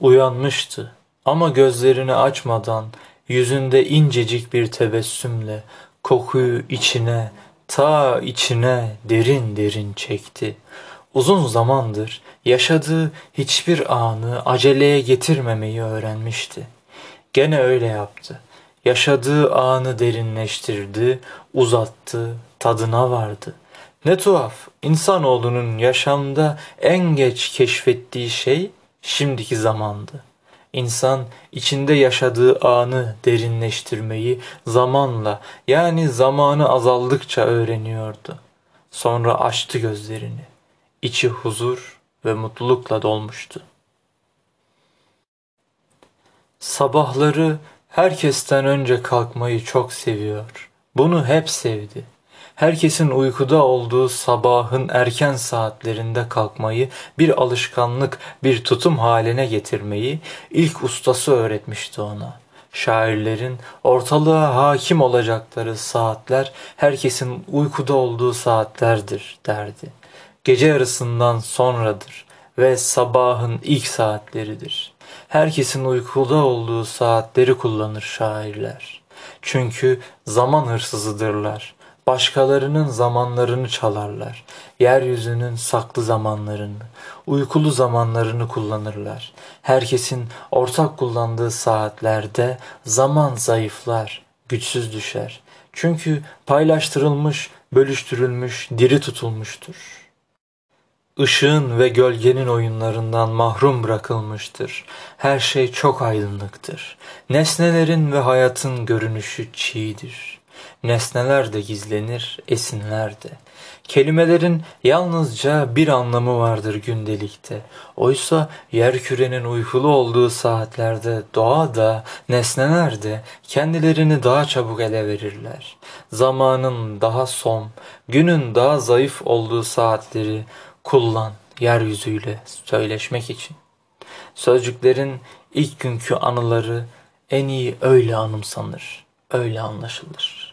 Uyanmıştı ama gözlerini açmadan yüzünde incecik bir tebessümle kokuyu içine, ta içine derin derin çekti. Uzun zamandır yaşadığı hiçbir anı aceleye getirmemeyi öğrenmişti. Gene öyle yaptı. Yaşadığı anı derinleştirdi, uzattı, tadına vardı. Ne tuhaf, insanoğlunun yaşamda en geç keşfettiği şey şimdiki zamandı. İnsan içinde yaşadığı anı derinleştirmeyi zamanla, yani zamanı azaldıkça öğreniyordu. Sonra açtı gözlerini. İçi huzur ve mutlulukla dolmuştu. Sabahları herkesten önce kalkmayı çok seviyor. Bunu hep sevdi. Herkesin uykuda olduğu sabahın erken saatlerinde kalkmayı bir alışkanlık, bir tutum haline getirmeyi ilk ustası öğretmişti ona. Şairlerin ortalığa hakim olacakları saatler herkesin uykuda olduğu saatlerdir derdi. Gece yarısından sonradır ve sabahın ilk saatleridir. Herkesin uykuda olduğu saatleri kullanır şairler. Çünkü zaman hırsızıdırlar. Başkalarının zamanlarını çalarlar. Yeryüzünün saklı zamanlarını, uykulu zamanlarını kullanırlar. Herkesin ortak kullandığı saatlerde zaman zayıflar, güçsüz düşer. Çünkü paylaştırılmış, bölüştürülmüş, diri tutulmuştur. Işığın ve gölgenin oyunlarından mahrum bırakılmıştır. Her şey çok aydınlıktır. Nesnelerin ve hayatın görünüşü çiğdir. Nesneler de gizlenir, esinler de. Kelimelerin yalnızca bir anlamı vardır gündelikte. Oysa yerkürenin uykulu olduğu saatlerde doğa da, nesneler de kendilerini daha çabuk ele verirler. Zamanın daha som, günün daha zayıf olduğu saatleri kullan yeryüzüyle söyleşmek için. Sözcüklerin ilk günkü anıları en iyi öyle anımsanır, öyle anlaşılır.